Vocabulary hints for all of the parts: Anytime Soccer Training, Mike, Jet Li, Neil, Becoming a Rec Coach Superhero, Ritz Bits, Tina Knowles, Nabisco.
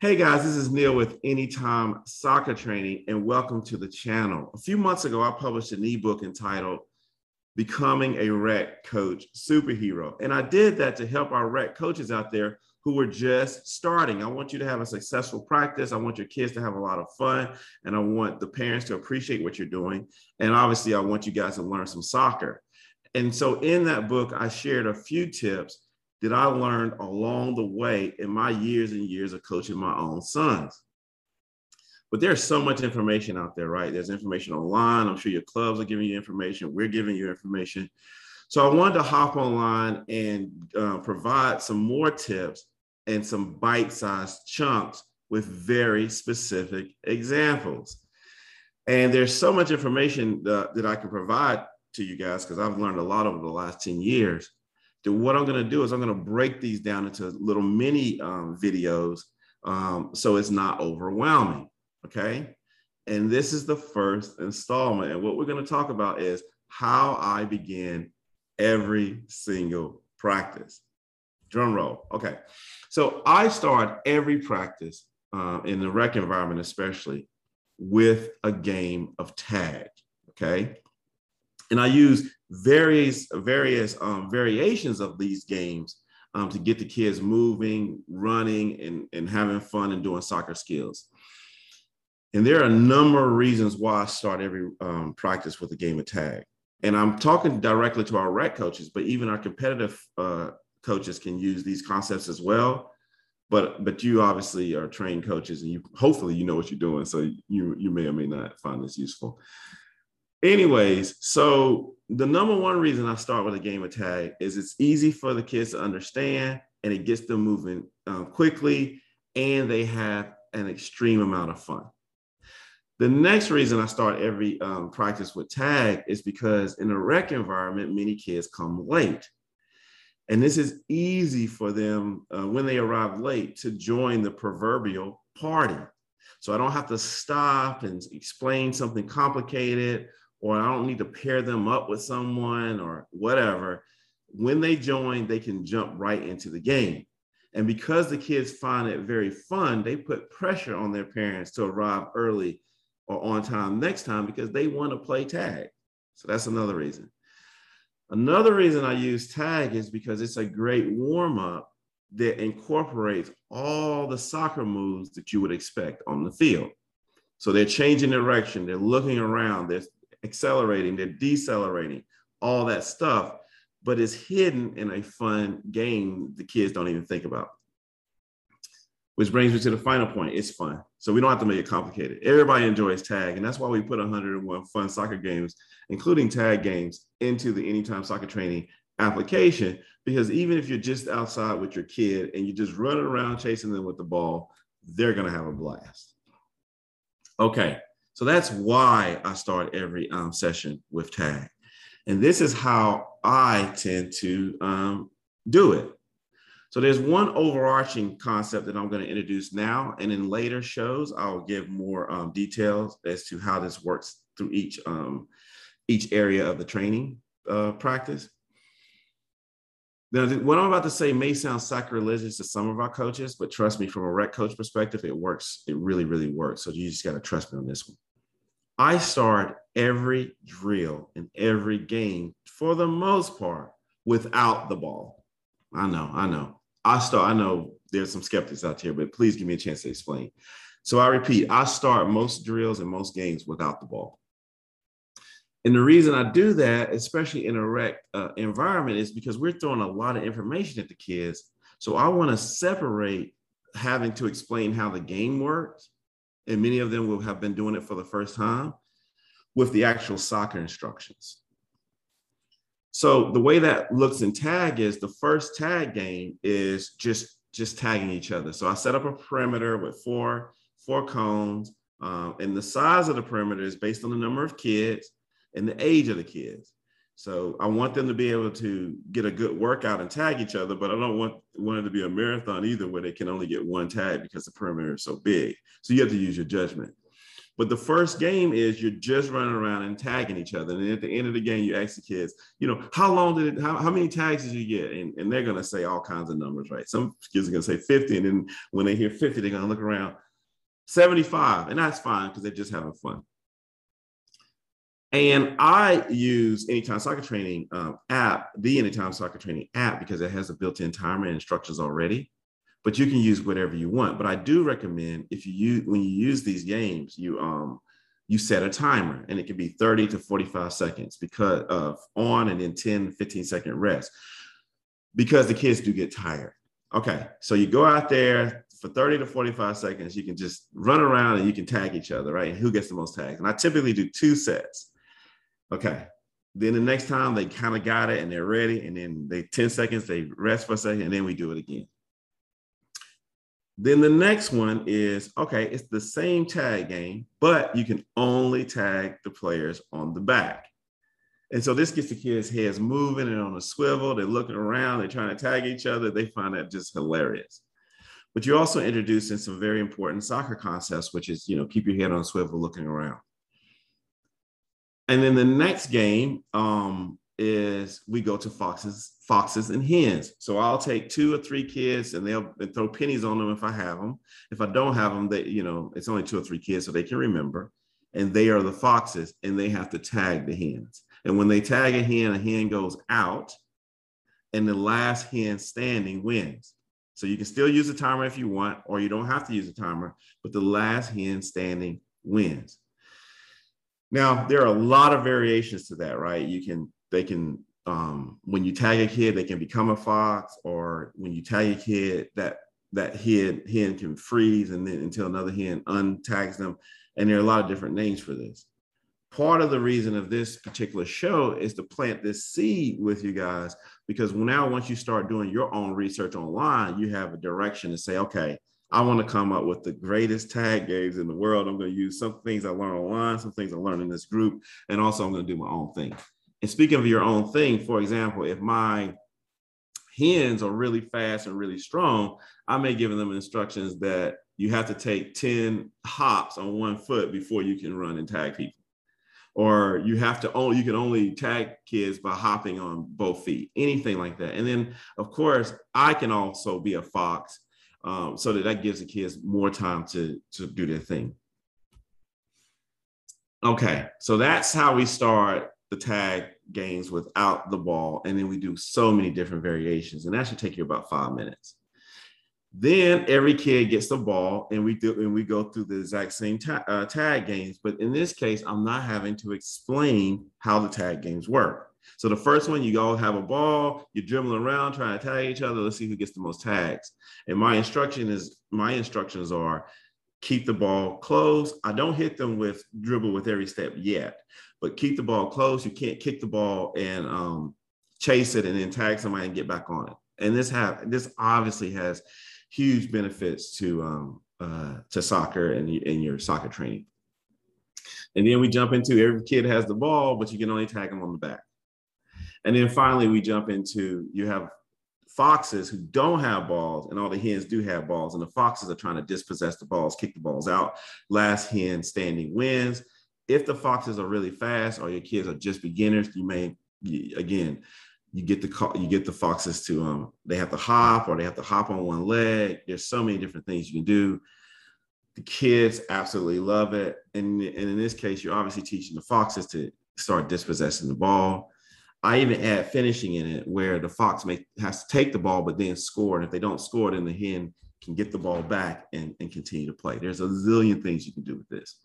Hey guys, this is Neil with Anytime Soccer Training and welcome to the channel. A few months ago, I published an ebook entitled Becoming a Rec Coach Superhero. And I did that to help our rec coaches out there who are just starting. I want you to have a successful practice. I want your kids to have a lot of fun. And I want the parents to appreciate what you're doing. And obviously, I want you guys to learn some soccer. And so in that book, I shared a few tips that I learned along the way in my years and years of coaching my own sons. But there's so much information out there, right? There's information online. I'm sure your clubs are giving you information. We're giving you information. So I wanted to hop online and provide some more tips and some bite-sized chunks with very specific examples. And there's so much information that I can provide to you guys because I've learned a lot over the last 10 years. What I'm going to do is I'm going to break these down into little mini videos so it's not overwhelming, okay? And this is the first installment. And what we're going to talk about is how I begin every single practice. Drum roll. Okay. So I start every practice in the rec environment, especially with a game of tag, okay? And I use various variations of these games to get the kids moving, running, and having fun and doing soccer skills. And there are a number of reasons why I start every practice with a game of tag. And I'm talking directly to our rec coaches, but even our competitive coaches can use these concepts as well. But you obviously are trained coaches and you hopefully you know what you're doing. So you may or may not find this useful. Anyways, so the number one reason I start with a game of tag is it's easy for the kids to understand and it gets them moving quickly and they have an extreme amount of fun. The next reason I start every practice with tag is because in a rec environment, many kids come late. And this is easy for them when they arrive late to join the proverbial party. So I don't have to stop and explain something complicated, or I don't need to pair them up with someone or whatever. When they join, they can jump right into the game. And because the kids find it very fun, they put pressure on their parents to arrive early or on time next time because they want to play tag. So that's another reason. Another reason I use tag is because it's a great warm-up that incorporates all the soccer moves that you would expect on the field. So they're changing direction, they're looking around, they're accelerating, they're decelerating, all that stuff, but it's hidden in a fun game the kids don't even think about. Which brings me to the final point, it's fun. So we don't have to make it complicated. Everybody enjoys tag, and that's why we put 101 fun soccer games, including tag games, into the Anytime Soccer Training application, because even if you're just outside with your kid and you're just running around chasing them with the ball, they're going to have a blast. Okay, so that's why I start every session with tag. And this is how I tend to do it. So there's one overarching concept that I'm going to introduce now, and in later shows, I'll give more details as to how this works through each area of the training practice. Now, what I'm about to say may sound sacrilegious to some of our coaches, but trust me, from a rec coach perspective, it works. It really, really works. So you just got to trust me on this one. I start every drill and every game, for the most part, without the ball. I know. I know there's some skeptics out here, but please give me a chance to explain. So I repeat, I start most drills and most games without the ball. And the reason I do that, especially in a rec environment, is because we're throwing a lot of information at the kids. So I want to separate having to explain how the game works, and many of them will have been doing it for the first time, with the actual soccer instructions. So the way that looks in tag is the first tag game is just tagging each other. So I set up a perimeter with four cones, and the size of the perimeter is based on the number of kids and the age of the kids. So I want them to be able to get a good workout and tag each other, but I don't want it to be a marathon either where they can only get one tag because the perimeter is so big. So you have to use your judgment. But the first game is you're just running around and tagging each other. And at the end of the game, you ask the kids, you know, how long did it, how many tags did you get? And they're going to say all kinds of numbers, right? Some kids are going to say 50. And then when they hear 50, they're going to look around, 75. And that's fine because they're just having fun. And I use Anytime Soccer Training app, the Anytime Soccer Training app, because it has a built-in timer and instructions already, but you can use whatever you want. But I do recommend if you use, when you use these games, you you set a timer, and it can be 30 to 45 seconds because of on and then 10, 15 second rest, because the kids do get tired. Okay, so you go out there for 30 to 45 seconds, you can just run around and you can tag each other, right? And who gets the most tags? And I typically do 2 sets. Okay, then the next time they kind of got it and they're ready, and then they 10 seconds, they rest for a second, and then we do it again. Then the next one is, okay, it's the same tag game, but you can only tag the players on the back. And so this gets the kids' heads moving and on a swivel, they're looking around, they're trying to tag each other, they find that just hilarious. But you're also introducing some very important soccer concepts, which is, you know, keep your head on a swivel, looking around. And then the next game is we go to foxes and hens. So I'll take 2 or 3 kids and they'll throw pennies on them if I have them. If I don't have them, they, you know, it's only 2 or 3 kids, so they can remember. And they are the foxes, and they have to tag the hens. And when they tag a hen goes out, and the last hen standing wins. So you can still use a timer if you want, or you don't have to use a timer, but the last hen standing wins. Now, there are a lot of variations to that, right? You can, they can, when you tag a kid, they can become a fox, or when you tag a kid, that hen can freeze and then until another hen untags them. And there are a lot of different names for this. Part of the reason of this particular show is to plant this seed with you guys, because now once you start doing your own research online, you have a direction to say, okay, I want to come up with the greatest tag games in the world. I'm going to use some things I learned online, some things I learned in this group, and also I'm going to do my own thing. And speaking of your own thing, for example, if my hens are really fast and really strong, I may give them instructions that you have to take 10 hops on 1 foot before you can run and tag people. Or you have to only, you can only tag kids by hopping on both feet, anything like that. And then, of course, I can also be a fox. So that gives the kids more time to do their thing. Okay, so that's how we start the tag games without the ball. And then we do so many different variations, and that should take you about 5 minutes. Then every kid gets the ball, and we go through the exact same tag games. But in this case, I'm not having to explain how the tag games work. So the first one, you all have a ball, you're dribbling around, trying to tag each other. Let's see who gets the most tags. And my instructions are keep the ball close. I don't hit them with dribble with every step yet, but keep the ball close. You can't kick the ball and chase it and then tag somebody and get back on it. And this obviously has huge benefits to soccer and your soccer training. And then we jump into every kid has the ball, but you can only tag them on the back. And then finally, we jump into, you have foxes who don't have balls, and all the hens do have balls, and the foxes are trying to dispossess the balls, kick the balls out. Last hen standing wins. If the foxes are really fast or your kids are just beginners, you may, again, you get the foxes to, they have to hop, or they have to hop on 1 leg. There's so many different things you can do. The kids absolutely love it. And in this case, you're obviously teaching the foxes to start dispossessing the ball. I even add finishing in it, where the fox has to take the ball, but then score. And if they don't score, then the hen can get the ball back and continue to play. There's a zillion things you can do with this.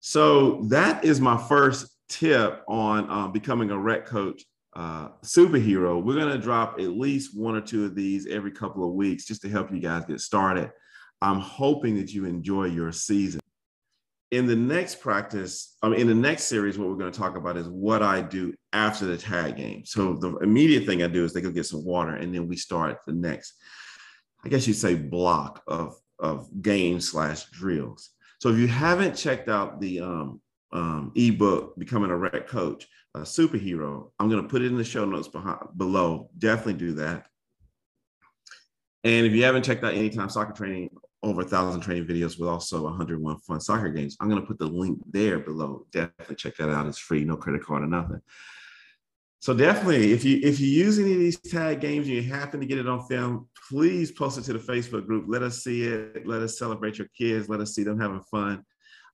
So that is my first tip on becoming a rec coach superhero. We're going to drop at least 1 or 2 of these every couple of weeks just to help you guys get started. I'm hoping that you enjoy your season. In the next series, what we're going to talk about is what I do after the tag game. So the immediate thing I do is they go get some water, and then we start the next, I guess you'd say, block of games/drills. So if you haven't checked out the ebook, Becoming a Rec Coach Superhero, I'm going to put it in the show notes below. Definitely do that. And if you haven't checked out Anytime Soccer Training over 1,000 training videos with also 101 fun soccer games. I'm going to put the link there below. Definitely check that out. It's free, no credit card or nothing. So definitely, if you use any of these tag games and you happen to get it on film, please post it to the Facebook group. Let us see it. Let us celebrate your kids. Let us see them having fun.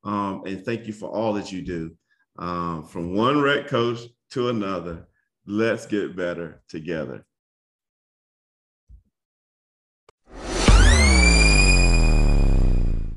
And thank you for all that you do. From one rec coach to another, let's get better together.